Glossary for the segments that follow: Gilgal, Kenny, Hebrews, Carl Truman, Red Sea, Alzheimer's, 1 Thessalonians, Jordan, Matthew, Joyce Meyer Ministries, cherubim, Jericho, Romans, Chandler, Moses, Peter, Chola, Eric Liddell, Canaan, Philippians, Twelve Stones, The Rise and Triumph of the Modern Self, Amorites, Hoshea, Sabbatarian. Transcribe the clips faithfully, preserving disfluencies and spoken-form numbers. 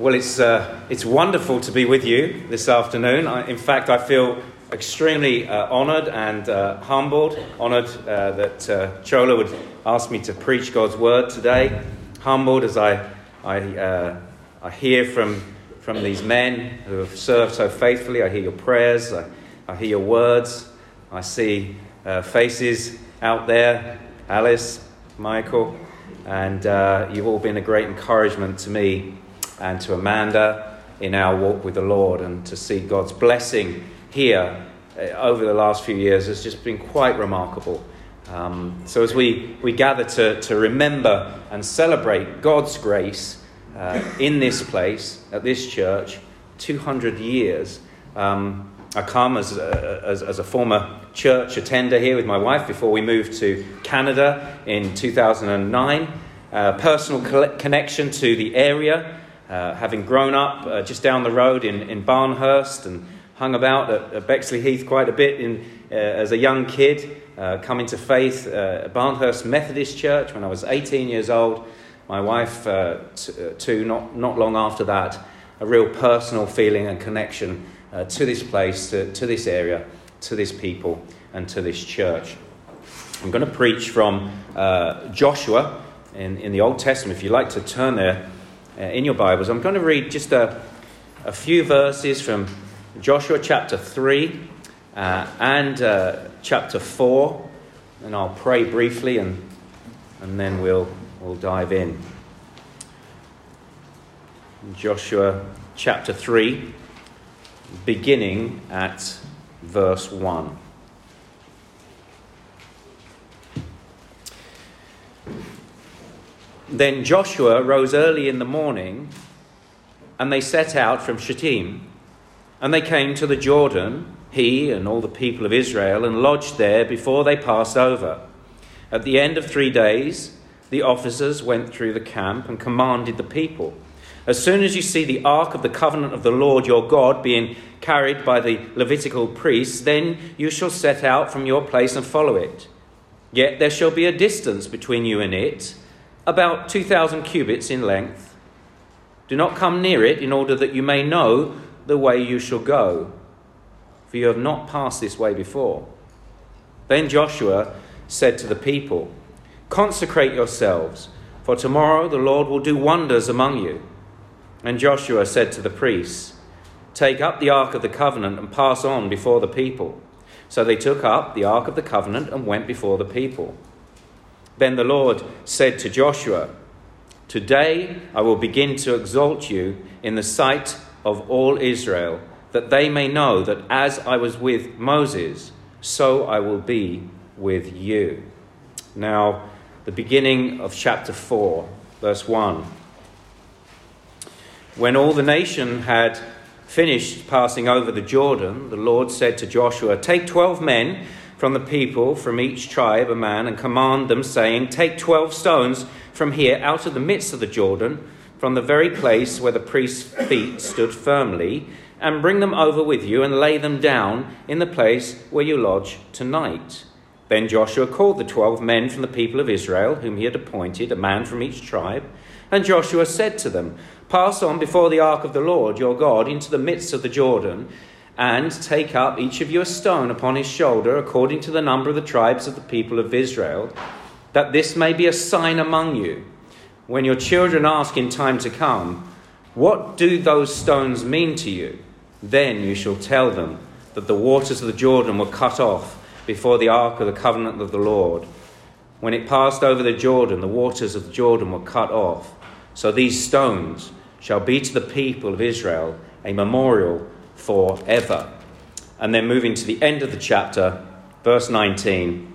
Well, it's uh, it's wonderful to be with you this afternoon. I, in fact, I feel extremely uh, honoured and uh, humbled. Honoured uh, that uh, Chola would ask me to preach God's word today. Humbled as I I uh, I hear from from these men who have served so faithfully. I hear your prayers. I, I hear your words. I see uh, faces out there. Alice, Michael, and uh, you've all been a great encouragement to me and to Amanda in our walk with the Lord, and to see God's blessing here uh, over the last few years has just been quite remarkable. Um, so as we, we gather to, to remember and celebrate God's grace uh, in this place, at this church, two hundred years. Um, I come as a, as, as a former church attender here with my wife before we moved to Canada in two thousand nine. Uh, personal co- connection to the area. Uh, having grown up uh, just down the road in, in Barnhurst and hung about at, at Bexleyheath quite a bit in, uh, as a young kid, uh, coming to faith uh, at Barnhurst Methodist Church when I was eighteen years old. My wife, uh, t- too, not, not long after that, a real personal feeling and connection uh, to this place, to, to this area, to this people, and to this church. I'm going to preach from uh, Joshua in, in the Old Testament. If you'd like to turn there, in your Bibles, I'm going to read just a, a few verses from Joshua chapter three uh, and uh, chapter four, and I'll pray briefly, and and then we'll we'll dive in. Joshua chapter three, beginning at verse one. Then Joshua rose early in the morning, and they set out from Shittim. And they came to the Jordan, he and all the people of Israel, and lodged there before they passed over. At the end of three days, the officers went through the camp and commanded the people, "As soon as you see the ark of the covenant of the Lord your God being carried by the Levitical priests, then you shall set out from your place and follow it. Yet there shall be a distance between you and it, about two thousand cubits in length. Do not come near it, in order that you may know the way you shall go, for you have not passed this way before." Then Joshua said to the people, "Consecrate yourselves, for tomorrow the Lord will do wonders among you." And Joshua said to the priests, "Take up the Ark of the Covenant and pass on before the people." So they took up the Ark of the Covenant and went before the people. Then the Lord said to Joshua, "Today I will begin to exalt you in the sight of all Israel, that they may know that as I was with Moses, so I will be with you." Now, the beginning of chapter four, verse one. When all the nation had finished passing over the Jordan, the Lord said to Joshua, "Take twelve men from the people, from each tribe a man, and command them, saying, 'Take twelve stones from here out of the midst of the Jordan, from the very place where the priest's feet stood firmly, and bring them over with you and lay them down in the place where you lodge tonight.'" Then Joshua called the twelve men from the people of Israel, whom he had appointed, a man from each tribe. And Joshua said to them, "Pass on before the ark of the Lord your God into the midst of the Jordan, and take up each of you a stone upon his shoulder, according to the number of the tribes of the people of Israel, that this may be a sign among you. When your children ask in time to come, 'What do those stones mean to you?' then you shall tell them that the waters of the Jordan were cut off before the ark of the covenant of the Lord. When it passed over the Jordan, the waters of the Jordan were cut off. So these stones shall be to the people of Israel a memorial forever." And then moving to the end of the chapter, verse nineteen.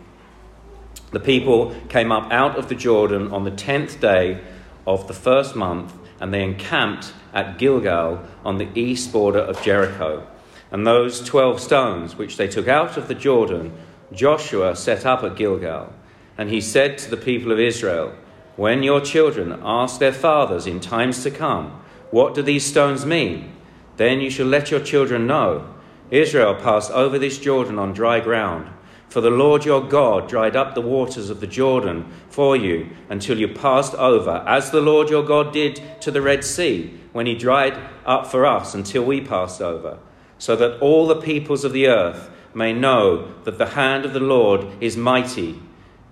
"The people came up out of the Jordan on the tenth day of the first month, and they encamped at Gilgal on the east border of Jericho. And those twelve stones which they took out of the Jordan, Joshua set up at Gilgal. And he said to the people of Israel, 'When your children ask their fathers in times to come, 'What do these stones mean?' then you shall let your children know, Israel passed over this Jordan on dry ground, For the Lord your God dried up the waters of the Jordan for you until you passed over, as the Lord your God did to the Red Sea, when he dried up for us until we passed over, so that all the peoples of the earth may know that the hand of the Lord is mighty,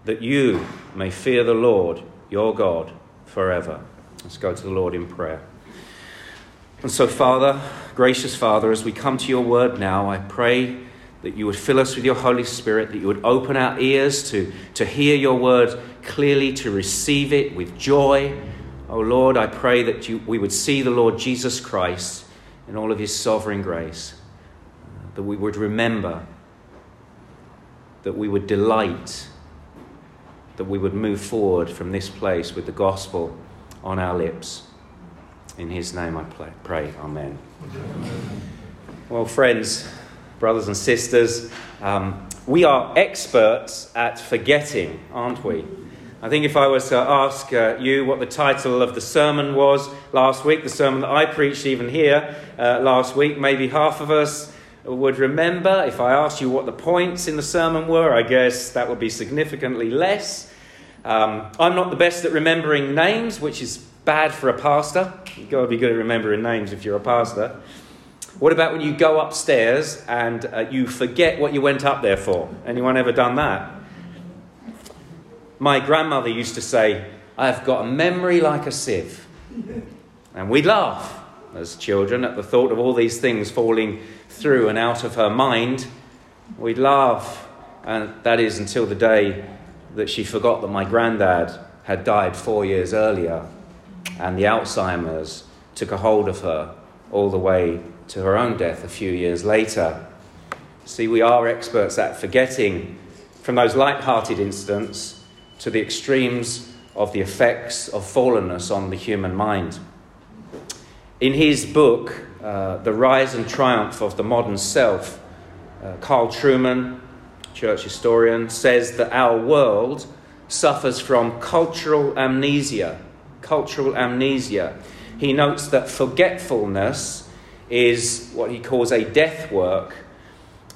that you may fear the Lord your God forever. Let's go to the Lord in prayer. And so, Father, gracious Father, as we come to your word now, I pray that you would fill us with your Holy Spirit, that you would open our ears to, to hear your word clearly, to receive it with joy. Oh Lord, I pray that you, we would see the Lord Jesus Christ in all of his sovereign grace, that we would remember, that we would delight, that we would move forward from this place with the gospel on our lips. In his name I pray, amen. Amen. Well, friends, brothers and sisters, um, we are experts at forgetting, aren't we? I think if I was to ask uh, you what the title of the sermon was last week, the sermon that I preached even here uh, last week, maybe half of us would remember. If I asked you what the points in the sermon were, I guess that would be significantly less. Um, I'm not the best at remembering names, which is bad for a pastor. You've got to be good at remembering names if you're a pastor. What about when you go upstairs and uh, you forget what you went up there for? Anyone ever done that? My grandmother used to say, "I've got a memory like a sieve." And we'd laugh as children at the thought of all these things falling through and out of her mind. We'd laugh, and that is until the day that she forgot that my granddad had died four years earlier, and the Alzheimer's took a hold of her all the way to her own death a few years later. See, we are experts at forgetting, from those light-hearted incidents to the extremes of the effects of fallenness on the human mind. In his book, uh, The Rise and Triumph of the Modern Self, uh, Carl Truman, church historian, says that our world suffers from cultural amnesia. Cultural amnesia. He notes that forgetfulness is what he calls a death work,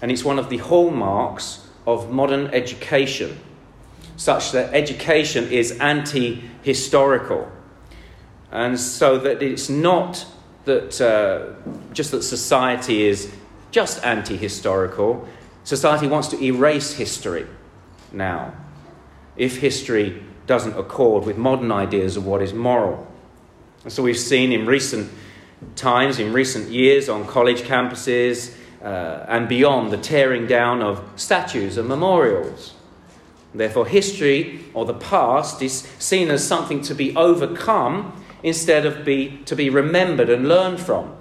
and it's one of the hallmarks of modern education, such that education is anti-historical. And so that it's not that uh, just that society is just anti-historical. Society wants to erase history now, if history doesn't accord with modern ideas of what is moral. And so we've seen in recent times, in recent years, on college campuses uh, and beyond, the tearing down of statues and memorials. Therefore, history, or the past, is seen as something to be overcome instead of be to be remembered and learned from.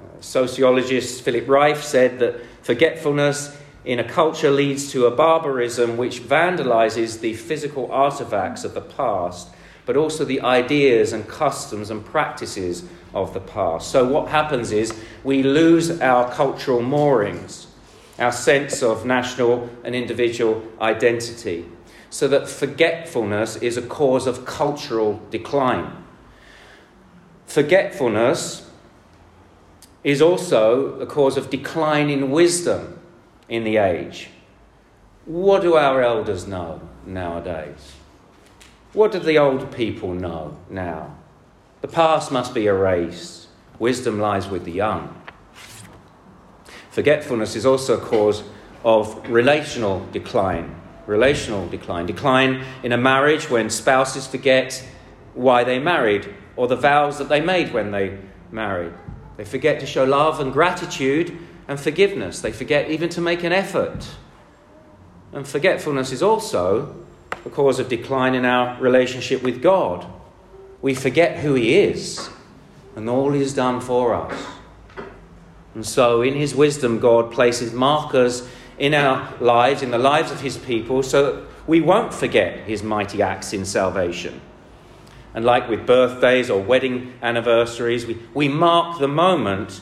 Uh, sociologist Philip Reif said that forgetfulness in a culture leads to a barbarism which vandalizes the physical artifacts of the past, but also the ideas and customs and practices of the past. So what happens is we lose our cultural moorings, our sense of national and individual identity, so that forgetfulness is a cause of cultural decline. Forgetfulness is also a cause of decline in wisdom in the age. What do our elders know nowadays? What do the old people know now? The past must be erased. Wisdom lies with the young. Forgetfulness is also a cause of relational decline. Relational decline. Decline in a marriage when spouses forget why they married or the vows that they made when they married. They forget to show love and gratitude and forgiveness. They forget even to make an effort. And forgetfulness is also the cause of decline in our relationship with God. We forget who he is and all he's done for us. And so in his wisdom, God places markers in our lives, in the lives of his people, so that we won't forget his mighty acts in salvation. And like with birthdays or wedding anniversaries, we, we mark the moment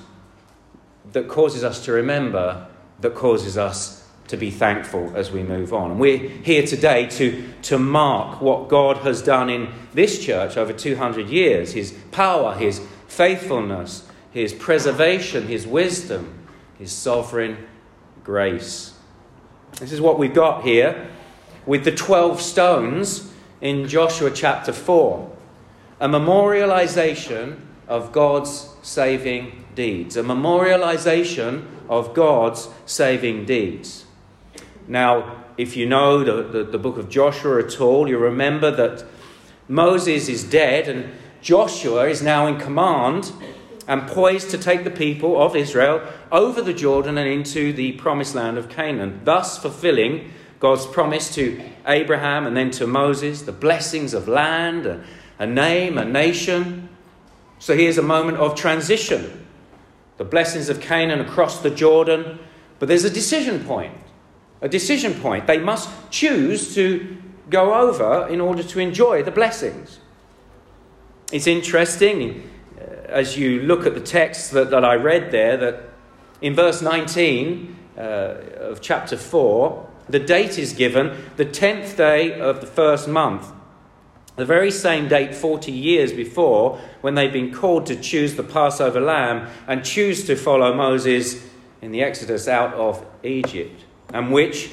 that causes us to remember, that causes us to be thankful as we move on. And we're here today to, to mark what God has done in this church over two hundred years, his power, his faithfulness, his preservation, his wisdom, his sovereign grace. This is what we've got here with the twelve stones in Joshua chapter four. A memorialization of God's saving deeds. A memorialization of God's saving deeds. Now, if you know the, the, the book of Joshua at all, you remember that Moses is dead and Joshua is now in command and poised to take the people of Israel over the Jordan and into the promised land of Canaan, thus fulfilling God's promise to Abraham and then to Moses, the blessings of land, a, a name, a nation. So here's a moment of transition, the blessings of Canaan across the Jordan. But there's a decision point, a decision point. They must choose to go over in order to enjoy the blessings. It's interesting, as you look at the text that, that I read there, that in verse nineteen uh, of chapter four, the date is given, the tenth day of the first month, the very same date forty years before, when they've been called to choose the Passover lamb and choose to follow Moses in the Exodus out of Egypt, and which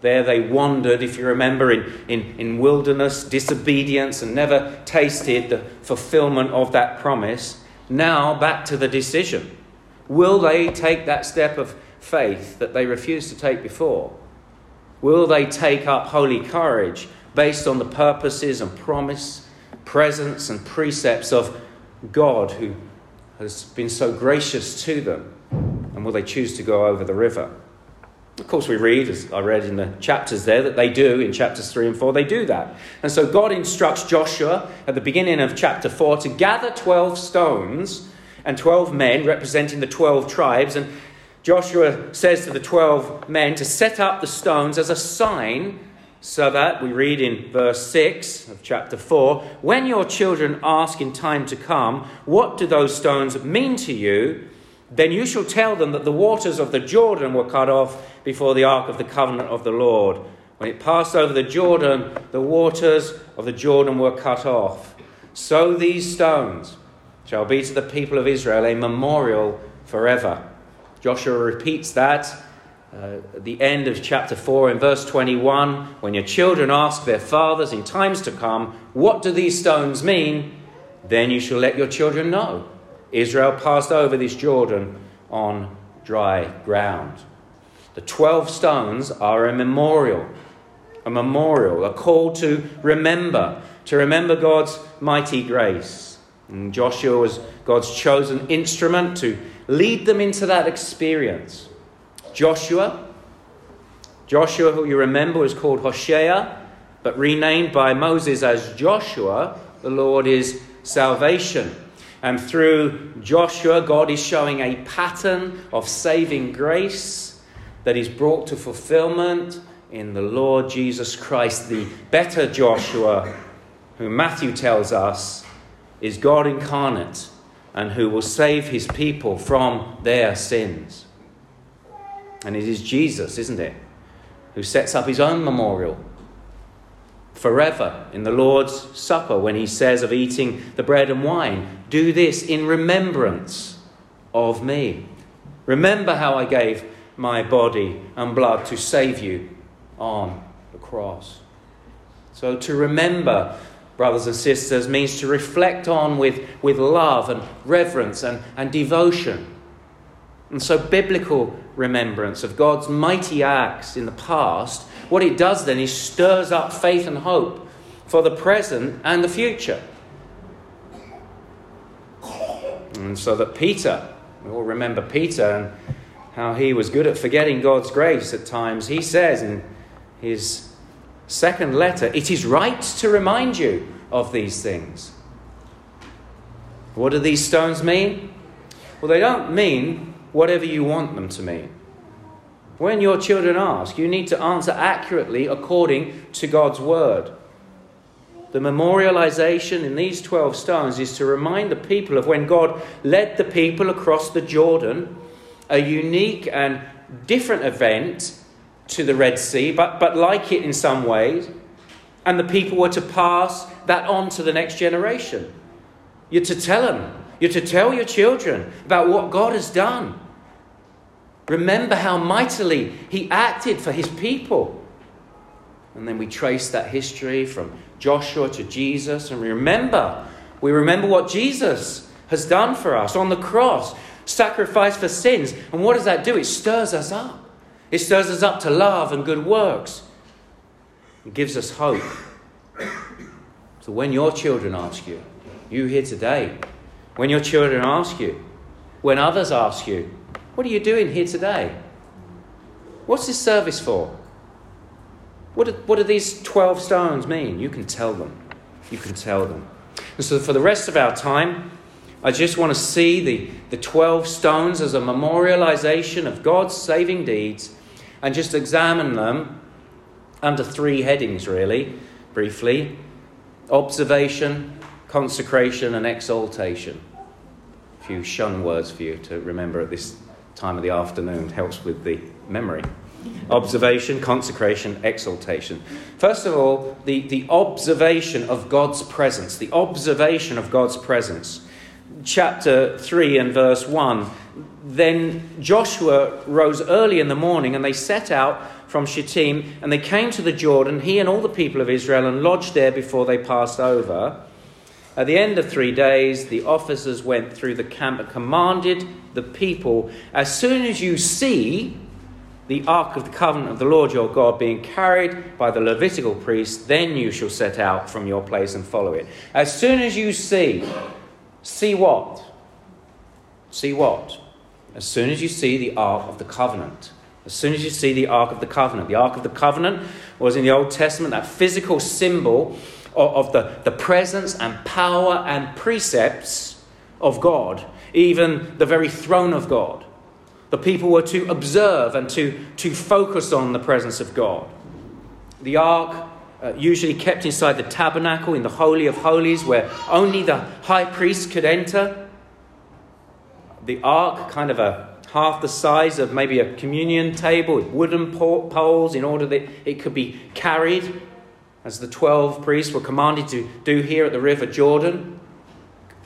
there they wandered, if you remember, in, in, in wilderness, disobedience, and never tasted the fulfillment of that promise. Now back to the decision. Will they take that step of faith that they refused to take before? Will they take up holy courage based on the purposes and promise, presence and precepts of God who has been so gracious to them? And will they choose to go over the river? Of course, we read, as I read in the chapters there, that they do, in chapters three and four, they do that. And so God instructs Joshua at the beginning of chapter four to gather twelve stones and twelve men representing the twelve tribes. And Joshua says to the twelve men to set up the stones as a sign, so that, we read in verse six of chapter four, when your children ask in time to come, what do those stones mean to you? Then you shall tell them that the waters of the Jordan were cut off before the ark of the covenant of the Lord. When it passed over the Jordan, the waters of the Jordan were cut off. So these stones shall be to the people of Israel a memorial forever. Joshua repeats that uh, at the end of chapter four in verse twenty-one. When your children ask their fathers in times to come, what do these stones mean? Then you shall let your children know. Israel passed over this Jordan on dry ground. The twelve stones are a memorial, a memorial, a call to remember, to remember God's mighty grace. And Joshua was God's chosen instrument to lead them into that experience. Joshua, Joshua, who you remember was called Hoshea, but renamed by Moses as Joshua, the Lord is salvation. And through Joshua, God is showing a pattern of saving grace that is brought to fulfillment in the Lord Jesus Christ, the better Joshua, who Matthew tells us is God incarnate and who will save his people from their sins. And it is Jesus, isn't it, who sets up his own memorial forever in the Lord's Supper, when he says of eating the bread and wine, do this in remembrance of me. Remember how I gave my body and blood to save you on the cross. So to remember, brothers and sisters, means to reflect on with, with love and reverence and, and devotion. And so biblical remembrance of God's mighty acts in the past, what it does then is stirs up faith and hope for the present and the future. And so that Peter, we all remember Peter and how he was good at forgetting God's grace at times. He says in his second letter, it is right to remind you of these things. What do these stones mean? Well, they don't mean whatever you want them to mean. When your children ask, you need to answer accurately according to God's word. The memorialization in these twelve stones is to remind the people of when God led the people across the Jordan, a unique and different event to the Red Sea, but, but like it in some ways. And the people were to pass that on to the next generation. You're to tell them, you're to tell your children about what God has done. Remember how mightily he acted for his people. And then we trace that history from Joshua to Jesus. And we remember, we remember what Jesus has done for us on the cross. Sacrifice for sins. And what does that do? It stirs us up. It stirs us up to love and good works. It gives us hope. So when your children ask you, you here today, when your children ask you, when others ask you, what are you doing here today? What's this service for? What do, what do these twelve stones mean? You can tell them. You can tell them. And so for the rest of our time, I just want to see the, the twelve stones as a memorialization of God's saving deeds and just examine them under three headings, really, briefly. Observation, consecration, and exaltation. A few shun words for you to remember at this time of the afternoon. It helps with the memory. Observation, consecration, exaltation. First of all, the, the observation of God's presence. The observation of God's presence. Chapter three and verse one. Then Joshua rose early in the morning, and they set out from Shittim, and they came to the Jordan, he and all the people of Israel, and lodged there before they passed over. At the end of three days, the officers went through the camp and commanded the people, as soon as you see the Ark of the Covenant of the Lord your God being carried by the Levitical priests, then you shall set out from your place and follow it. As soon as you see... See what? See what? As soon as you see the Ark of the Covenant. As soon as you see the Ark of the Covenant. The Ark of the Covenant was in the Old Testament that physical symbol of, of the, the presence and power and precepts of God. Even the very throne of God. The people were to observe and to, to focus on the presence of God. The Ark... Uh, usually kept inside the tabernacle in the Holy of Holies where only the high priest could enter. The ark, kind of a half the size of maybe a communion table with wooden po- poles in order that it could be carried, as the twelve priests were commanded to do here at the River Jordan.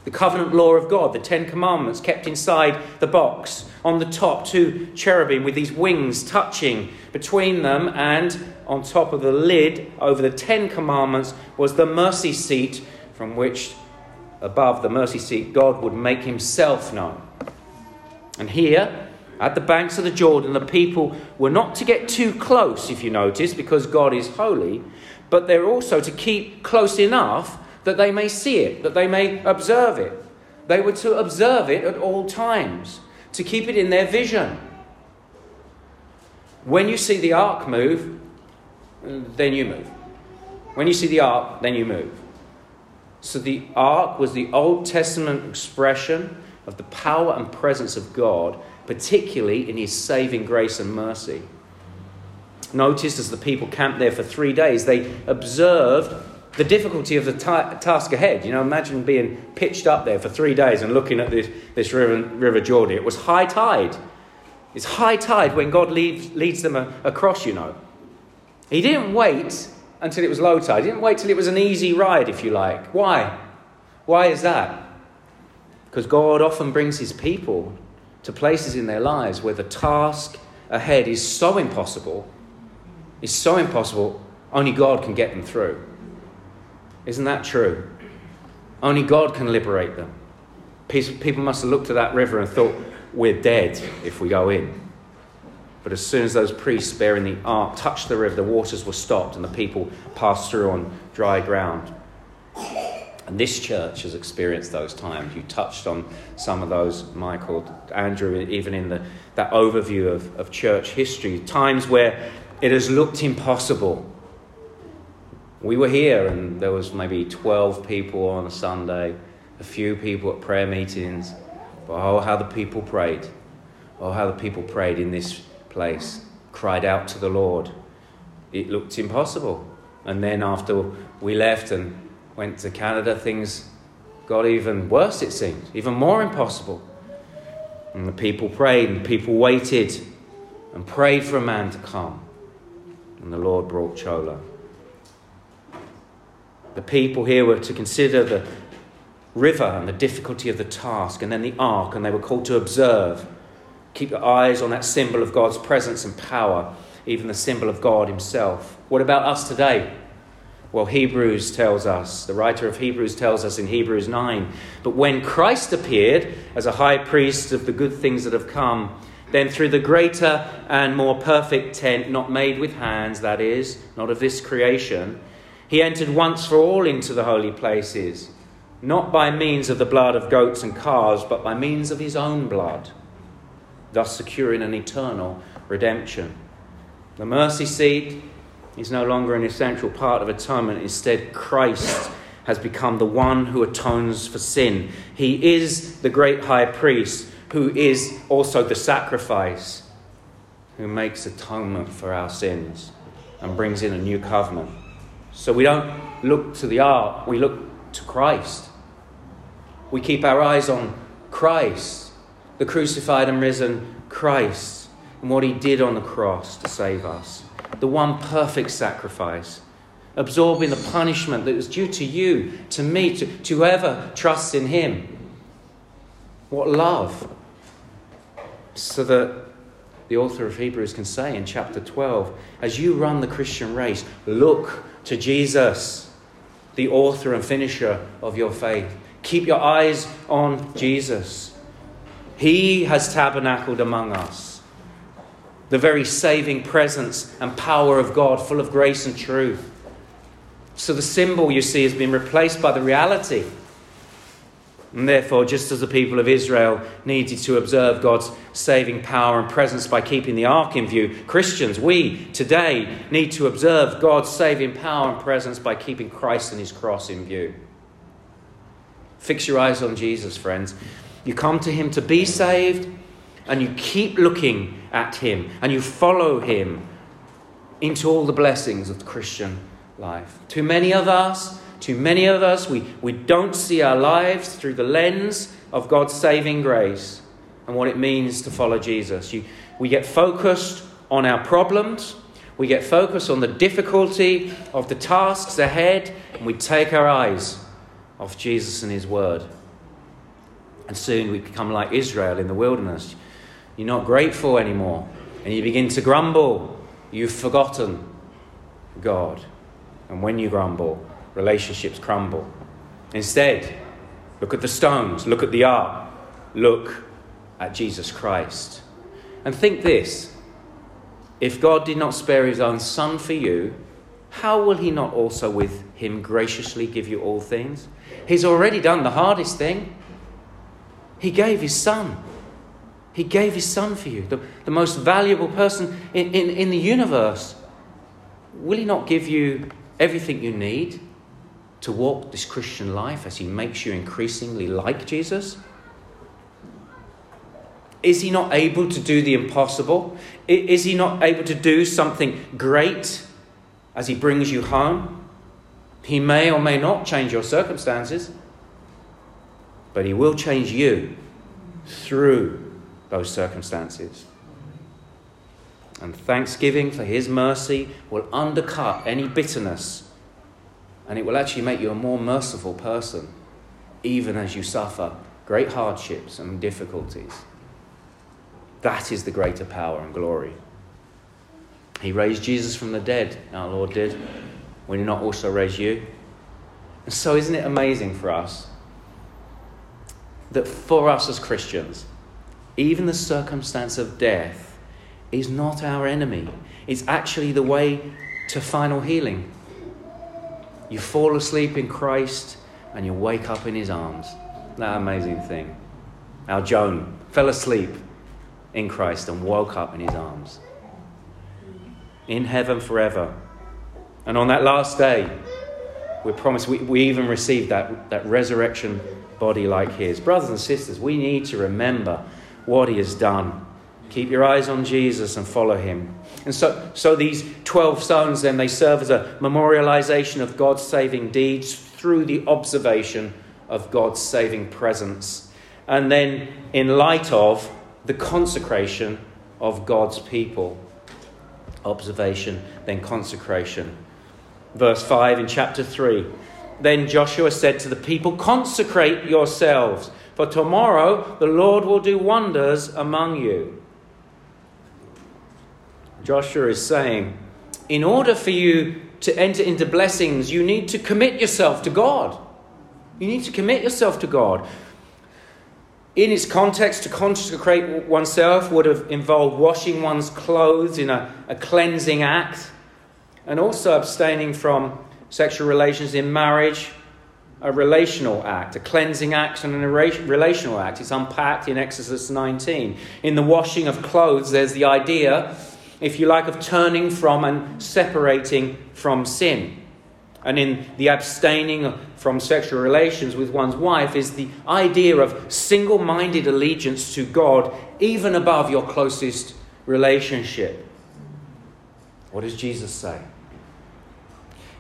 The covenant law of God, the Ten Commandments, kept inside the box. On the top, two cherubim with these wings touching between them, and on top of the lid over the Ten Commandments was the mercy seat, from which above the mercy seat God would make himself known. And here, at the banks of the Jordan, the people were not to get too close, if you notice, because God is holy, but they're also to keep close enough that they may see it, that they may observe it. They were to observe it at all times, to keep it in their vision. When you see the ark move, then you move. When you see the ark, then you move. So the ark was the Old Testament expression of the power and presence of God, particularly in his saving grace and mercy. Notice as the people camped there for three days, they observed the difficulty of the ta- task ahead. You know, imagine being pitched up there for three days and looking at this, this river, river Jordan. It was high tide. It's high tide when God leads, leads them a- across, you know. He didn't wait until it was low tide. He didn't wait till it was an easy ride, if you like. Why? Why is that? Because God often brings his people to places in their lives where the task ahead is so impossible, is so impossible, only God can get them through. Isn't that true? Only God can liberate them. People must have looked at that river and thought, we're dead if we go in. But as soon as those priests bearing the ark touched the river, the waters were stopped and the people passed through on dry ground. And this church has experienced those times. You touched on some of those, Michael, Andrew, even in the, that overview of, of church history. Times where it has looked impossible. We were here and there was maybe twelve people on a Sunday, a few people at prayer meetings. But oh, how the people prayed. Oh, how the people prayed in this place, cried out to the Lord. It looked impossible. And then after we left and went to Canada, things got even worse, it seemed, even more impossible. And the people prayed and the people waited and prayed for a man to come. And the Lord brought Chola. The people here were to consider the river and the difficulty of the task, and then the ark, and they were called to observe. Keep your eyes on that symbol of God's presence and power, even the symbol of God himself. What about us today? Well, Hebrews tells us, the writer of Hebrews tells us in Hebrews nine, but when Christ appeared as a high priest of the good things that have come, then through the greater and more perfect tent, not made with hands, that is, not of this creation, he entered once for all into the holy places, not by means of the blood of goats and calves, but by means of his own blood, thus securing an eternal redemption. The mercy seat is no longer an essential part of atonement. Instead, Christ has become the one who atones for sin. He is the great high priest, who is also the sacrifice, who makes atonement for our sins and brings in a new covenant. So we don't look to the art, we look to Christ. We keep our eyes on Christ, the crucified and risen Christ, and what he did on the cross to save us. The one perfect sacrifice, absorbing the punishment that was due to you, to me, to, to whoever trusts in him. What love! So that the author of Hebrews can say in chapter twelve, as you run the Christian race, look to Jesus, the author and finisher of your faith. Keep your eyes on Jesus. He has tabernacled among us. The very saving presence and power of God, full of grace and truth. So the symbol, you see, has been replaced by the reality. And therefore, just as the people of Israel needed to observe God's saving power and presence by keeping the ark in view, Christians, we today need to observe God's saving power and presence by keeping Christ and his cross in view. Fix your eyes on Jesus, friends. You come to him to be saved, and you keep looking at him, and you follow him into all the blessings of the Christian life. Too many of us, too many of us, we, we don't see our lives through the lens of God's saving grace and what it means to follow Jesus. You, we get focused on our problems. We get focused on the difficulty of the tasks ahead. And we take our eyes off Jesus and his word. And soon we become like Israel in the wilderness. You're not grateful anymore. And you begin to grumble. You've forgotten God. And when you grumble, relationships crumble. Instead, look at the stones, look at the ark, look at Jesus Christ. And think this, if God did not spare his own son for you, how will he not also with him graciously give you all things? He's already done the hardest thing. He gave his son. He gave his son for you, the, the most valuable person in, in, in the universe. Will he not give you everything you need to walk this Christian life as he makes you increasingly like Jesus? Is he not able to do the impossible? Is he not able to do something great as he brings you home? He may or may not change your circumstances, but he will change you through those circumstances. And thanksgiving for his mercy will undercut any bitterness. And it will actually make you a more merciful person, even as you suffer great hardships and difficulties. That is the greater power and glory. He raised Jesus from the dead, our Lord did. Will he not also raise you? And so isn't it amazing for us that for us as Christians, even the circumstance of death is not our enemy. It's actually the way to final healing. You fall asleep in Christ and you wake up in his arms. That amazing thing. Our Joan fell asleep in Christ and woke up in his arms. In heaven forever. And on that last day, we're promised, we, we even receive that, that resurrection body like his. Brothers and sisters, we need to remember what he has done. Keep your eyes on Jesus and follow him. And so, so these twelve stones then, they serve as a memorialization of God's saving deeds through the observation of God's saving presence. And then in light of the consecration of God's people. Observation, then consecration. Verse five in chapter three. Then Joshua said to the people, consecrate yourselves, for tomorrow the Lord will do wonders among you. Joshua is saying, in order for you to enter into blessings, you need to commit yourself to God. You need to commit yourself to God. In its context, to consecrate oneself would have involved washing one's clothes in a, a cleansing act, and also abstaining from sexual relations in marriage, a relational act, a cleansing act and a relational act. It's unpacked in Exodus nineteen. In the washing of clothes, there's the idea, if you like, of turning from and separating from sin. And in the abstaining from sexual relations with one's wife is the idea of single-minded allegiance to God, even above your closest relationship. What does Jesus say?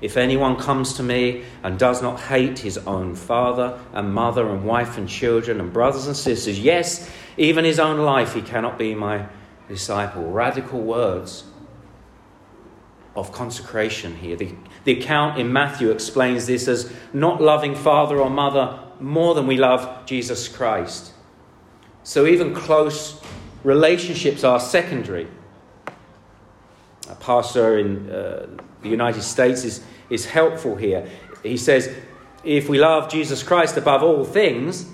If anyone comes to me and does not hate his own father and mother and wife and children and brothers and sisters, yes, even his own life, he cannot be my disciple. Radical words of consecration here. The, the account in Matthew explains this as not loving father or mother more than we love Jesus Christ. So even close relationships are secondary. A pastor in uh, the United States is, is helpful here. He says, if we love Jesus Christ above all things,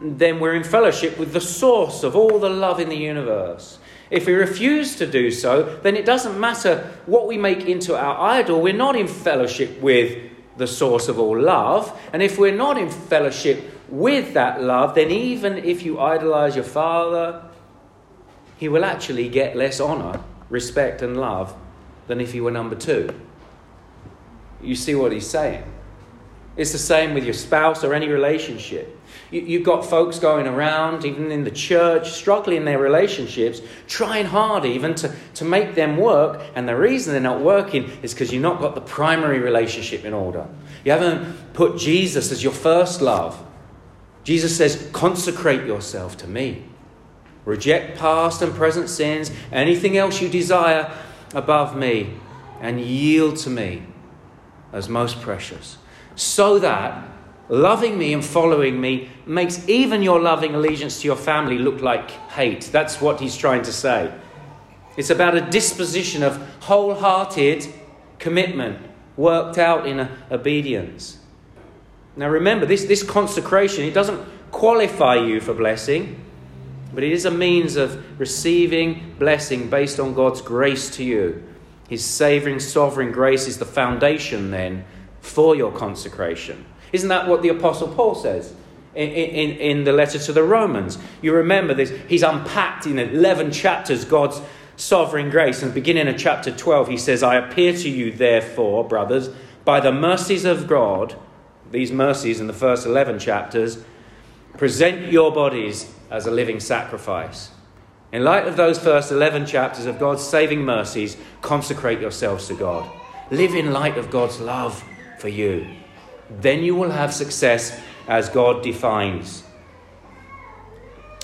then we're in fellowship with the source of all the love in the universe. If we refuse to do so, then it doesn't matter what we make into our idol. We're not in fellowship with the source of all love. And if we're not in fellowship with that love, then even if you idolize your father, he will actually get less honor, respect and love than if he were number two. You see what he's saying? It's the same with your spouse or any relationship. You, you've got folks going around, even in the church, struggling in their relationships, trying hard even to, to make them work. And the reason they're not working is because you've not got the primary relationship in order. You haven't put Jesus as your first love. Jesus says, consecrate yourself to me. Reject past and present sins, anything else you desire above me, and yield to me as most precious. So that loving me and following me makes even your loving allegiance to your family look like hate. That's what he's trying to say. It's about a disposition of wholehearted commitment worked out in obedience. Now remember, this, this consecration, it doesn't qualify you for blessing, but it is a means of receiving blessing based on God's grace to you. His saving, sovereign grace is the foundation then for your consecration. Isn't that what the Apostle Paul says in, in, in the letter to the Romans? You remember this. He's unpacked in eleven chapters God's sovereign grace. And beginning of chapter twelve, he says, I appear to you, therefore, brothers, by the mercies of God, these mercies in the first eleven chapters, present your bodies as a living sacrifice. In light of those first eleven chapters of God's saving mercies, consecrate yourselves to God. Live in light of God's love for you. Then you will have success as God defines.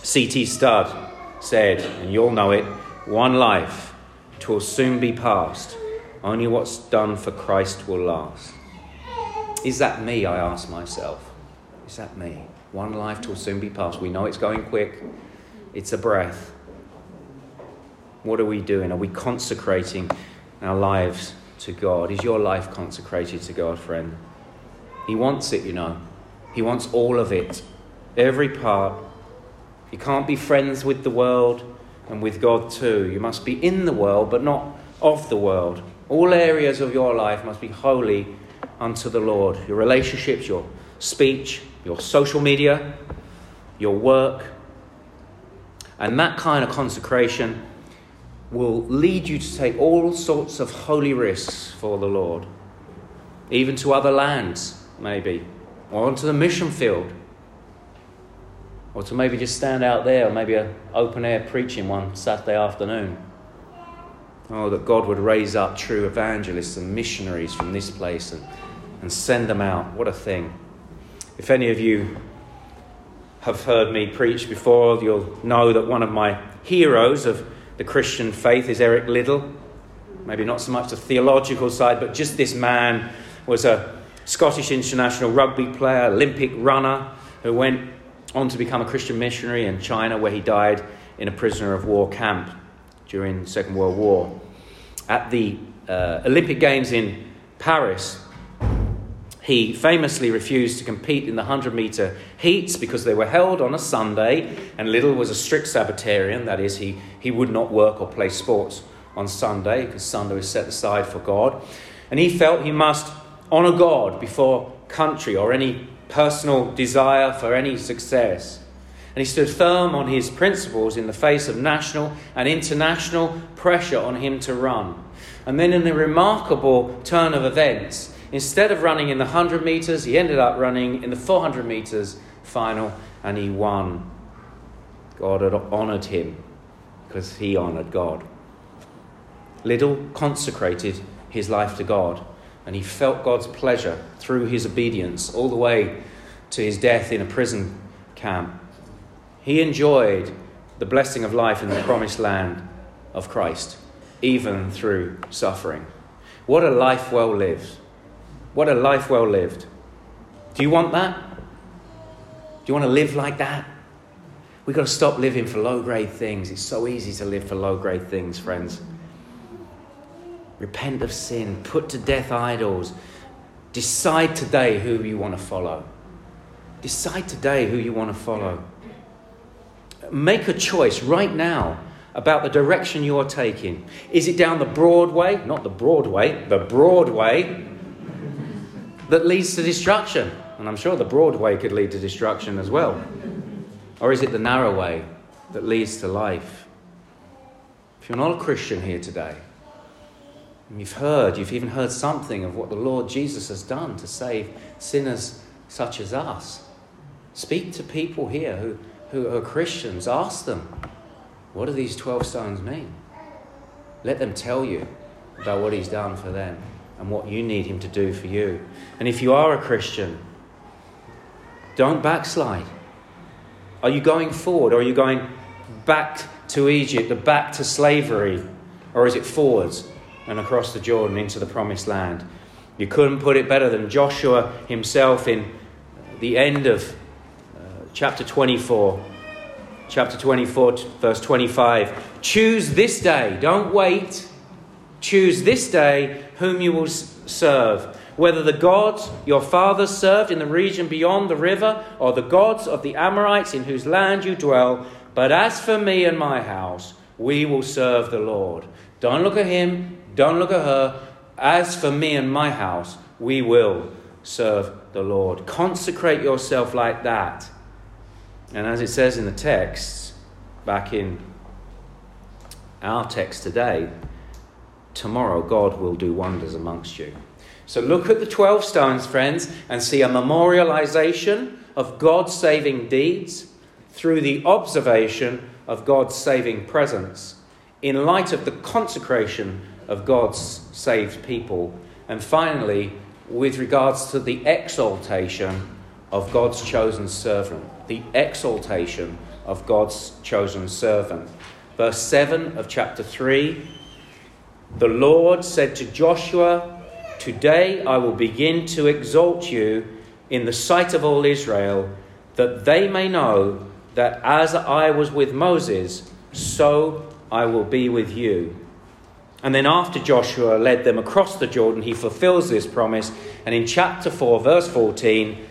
C T Studd said, and you'll know it, one life, 'twill soon be past. Only what's done for Christ will last. Is that me, I ask myself? Is that me? One life till soon be past. We know it's going quick. It's a breath. What are we doing? Are we consecrating our lives to God? Is your life consecrated to God, friend? He wants it, you know. He wants all of it. Every part. You can't be friends with the world and with God too. You must be in the world but not of the world. All areas of your life must be holy unto the Lord. Your relationships, your speech, your social media, your work. And that kind of consecration will lead you to take all sorts of holy risks for the Lord, even to other lands, maybe, or onto the mission field, or to maybe just stand out there, or maybe an open-air preaching one Saturday afternoon. Oh, that God would raise up true evangelists and missionaries from this place and, and send them out. What a thing. If any of you have heard me preach before, you'll know that one of my heroes of the Christian faith is Eric Liddell. Maybe not so much the theological side, but just this man was a Scottish international rugby player, Olympic runner, who went on to become a Christian missionary in China, where he died in a prisoner of war camp during the Second World War. at the uh, Olympic Games in Paris, he famously refused to compete in the hundred-metre heats because they were held on a Sunday, and Liddell was a strict Sabbatarian, that is, he, he would not work or play sports on Sunday because Sunday was set aside for God. And he felt he must honour God before country or any personal desire for any success. And he stood firm on his principles in the face of national and international pressure on him to run. And then in a remarkable turn of events, instead of running in the hundred metres, he ended up running in the four hundred metres final, and he won. God had honoured him because he honoured God. Liddell consecrated his life to God, and he felt God's pleasure through his obedience all the way to his death in a prison camp. He enjoyed the blessing of life in the promised land of Christ, even through suffering. What a life well lived. What a life well lived. Do you want that? Do you want to live like that? We've got to stop living for low-grade things. It's so easy to live for low-grade things, friends. Repent of sin. Put to death idols. Decide today who you want to follow. Decide today who you want to follow. Make a choice right now about the direction you are taking. Is it down the broad way? Not the broad way, the broad way that leads to destruction. And I'm sure the broad way could lead to destruction as well. Or is it the narrow way that leads to life? If you're not a Christian here today, and you've heard, you've even heard something of what the Lord Jesus has done to save sinners such as us, speak to people here who who are Christians. Ask them, what do these twelve stones mean? Let them tell you about what he's done for them and what you need him to do for you. And if you are a Christian, don't backslide. Are you going forward, or are you going back to Egypt, or back to slavery? Or is it forwards and across the Jordan into the promised land? You couldn't put it better than Joshua himself in the end of Chapter twenty-four, chapter twenty-four, verse twenty-five. Choose this day, don't wait. Choose this day whom you will serve, whether the gods your fathers served in the region beyond the river, or the gods of the Amorites in whose land you dwell. But as for me and my house, we will serve the Lord. Don't look at him, don't look at her. As for me and my house, we will serve the Lord. Consecrate yourself like that. And as it says in the text, back in our text today, tomorrow God will do wonders amongst you. So look at the twelve stones, friends, and see a memorialization of God's saving deeds through the observation of God's saving presence in light of the consecration of God's saved people. And finally, with regards to the exaltation of God's chosen servant. The exaltation of God's chosen servant. Verse seven of chapter three. The Lord said to Joshua, today I will begin to exalt you in the sight of all Israel, that they may know that as I was with Moses, so I will be with you. And then after Joshua led them across the Jordan, he fulfills this promise. And in chapter four, verse fourteen,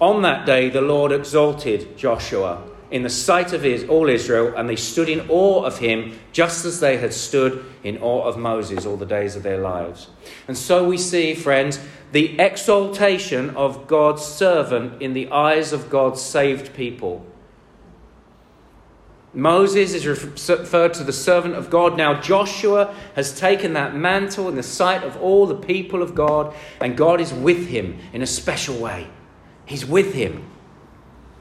on that day, the Lord exalted Joshua in the sight of his, all Israel, and they stood in awe of him, just as they had stood in awe of Moses all the days of their lives. And so we see, friends, the exaltation of God's servant in the eyes of God's saved people. Moses is referred to the servant of God. Now Joshua has taken that mantle in the sight of all the people of God, and God is with him in a special way. He's with him.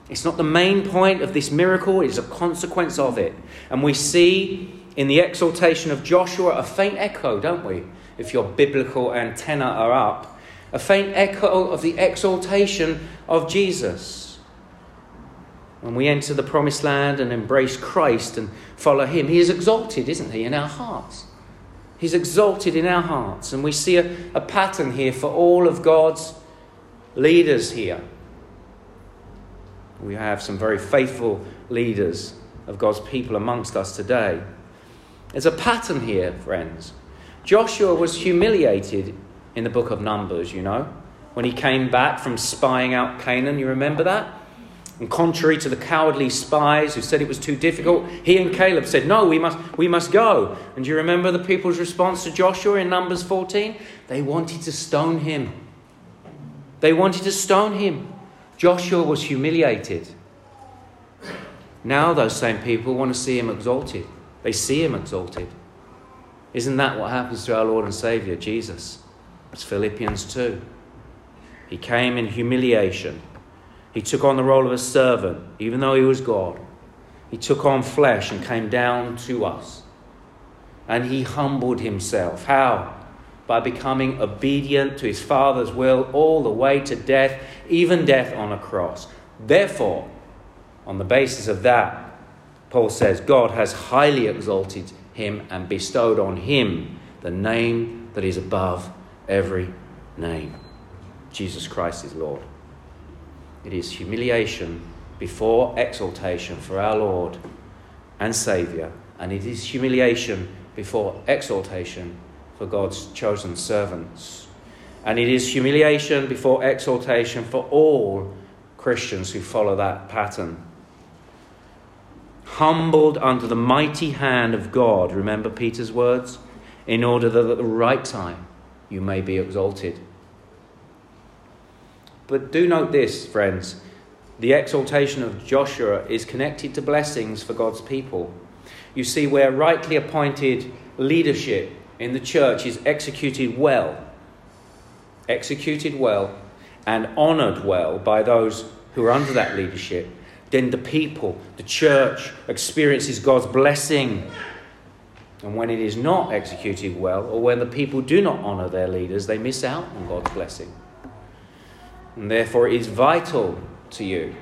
It's not the main point of this miracle. It's a consequence of it. And we see in the exaltation of Joshua a faint echo, don't we? If your biblical antenna are up. A faint echo of the exaltation of Jesus. When we enter the promised land and embrace Christ and follow him, he is exalted, isn't he, in our hearts? He's exalted in our hearts. And we see a, a pattern here for all of God's leaders here. We have some very faithful leaders of God's people amongst us today. There's a pattern here, friends. Joshua was humiliated in the book of Numbers, you know, when he came back from spying out Canaan. You remember that? And contrary to the cowardly spies who said it was too difficult, he and Caleb said, no, we must we must go. And do you remember the people's response to Joshua in Numbers fourteen? They wanted to stone him. They wanted to stone him. Joshua was humiliated. Now those same people want to see him exalted. They see him exalted. Isn't that what happens to our Lord and Saviour, Jesus? That's Philippians two. He came in humiliation. He took on the role of a servant, even though he was God. He took on flesh and came down to us. And he humbled himself. How? By becoming obedient to his Father's will all the way to death, even death on a cross. Therefore, on the basis of that, Paul says, God has highly exalted him and bestowed on him the name that is above every name. Jesus Christ is Lord. It is humiliation before exaltation for our Lord and Saviour, and it is humiliation before exaltation for God's chosen servants. And it is humiliation before exaltation for all Christians who follow that pattern. Humbled under the mighty hand of God, remember Peter's words, in order that at the right time you may be exalted. But do note this, friends. The exaltation of Joshua is connected to blessings for God's people. You see, where rightly appointed leadership in the church is executed well, executed well and honoured well by those who are under that leadership, then the people, the church, experiences God's blessing. And when it is not executed well, or when the people do not honour their leaders, they miss out on God's blessing. And therefore it is vital to you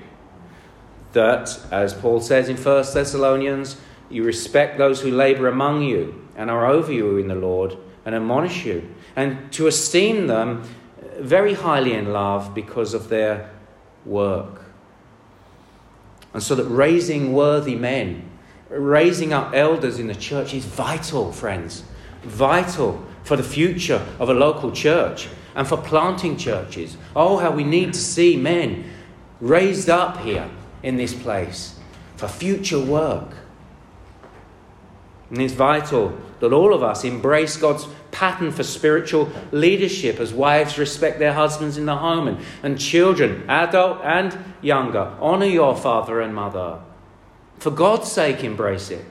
that, as Paul says in First Thessalonians, you respect those who labour among you and are over you in the Lord and admonish you, and to esteem them very highly in love because of their work. And so that raising worthy men, raising up elders in the church is vital, friends, vital for the future of a local church. And for planting churches. Oh, how we need to see men raised up here in this place for future work. And it's vital that all of us embrace God's pattern for spiritual leadership as wives respect their husbands in the home, and, and children, adult and younger, honour your father and mother. For God's sake, embrace it.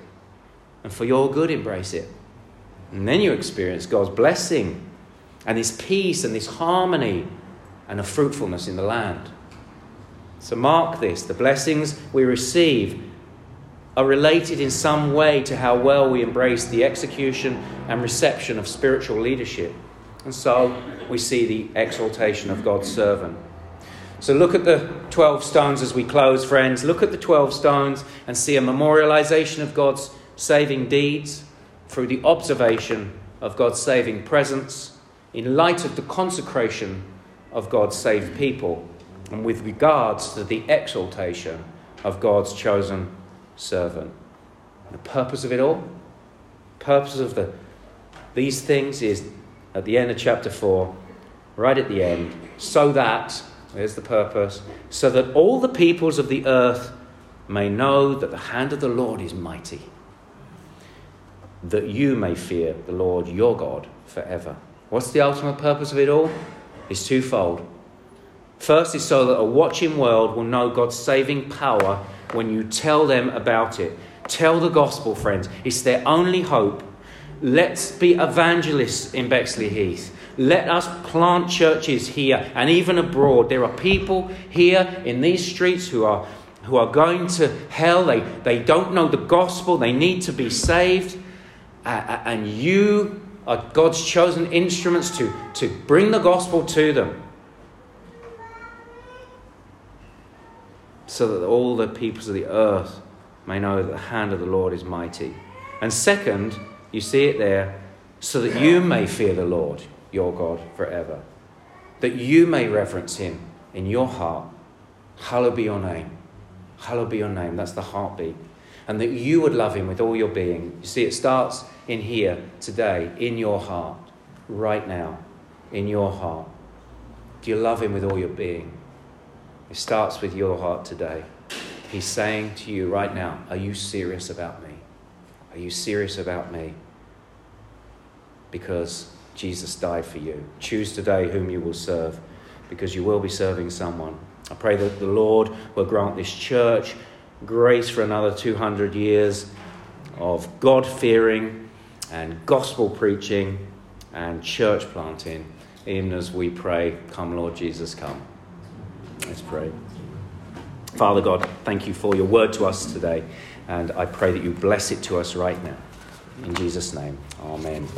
And for your good, embrace it. And then you experience God's blessing. And this peace and this harmony and a fruitfulness in the land. So mark this. The blessings we receive are related in some way to how well we embrace the execution and reception of spiritual leadership. And so we see the exaltation of God's servant. So look at the twelve stones as we close, friends. Look at the twelve stones and see a memorialization of God's saving deeds through the observation of God's saving presence, in light of the consecration of God's saved people, and with regards to the exaltation of God's chosen servant. And the purpose of it all, purpose of the these things is at the end of chapter four, right at the end, so that, there's the purpose, so that all the peoples of the earth may know that the hand of the Lord is mighty, that you may fear the Lord your God forever. What's the ultimate purpose of it all? It's twofold. First is so that a watching world will know God's saving power when you tell them about it. Tell the gospel, friends. It's their only hope. Let's be evangelists in Bexleyheath. Let us plant churches here and even abroad. There are people here in these streets who are who are going to hell. They, they don't know the gospel. They need to be saved. Uh, and you are God's chosen instruments to, to bring the gospel to them, so that all the peoples of the earth may know that the hand of the Lord is mighty. And second, you see it there, so that you may fear the Lord, your God, forever, that you may reverence him in your heart. Hallowed be your name. Hallowed be your name. That's the heartbeat. and that you would love him with all your being. You see, it starts in here, today, in your heart, right now, in your heart. Do you love him with all your being? It starts with your heart today. He's saying to you right now, are you serious about me? Are you serious about me? Because Jesus died for you. Choose today whom you will serve, because you will be serving someone. I pray that the Lord will grant this church grace for another two hundred years of God-fearing and gospel preaching and church planting, even as we pray, come Lord Jesus, come. Let's pray. Father God, thank you for your word to us today, and I pray that you bless it to us right now. In Jesus' name, amen.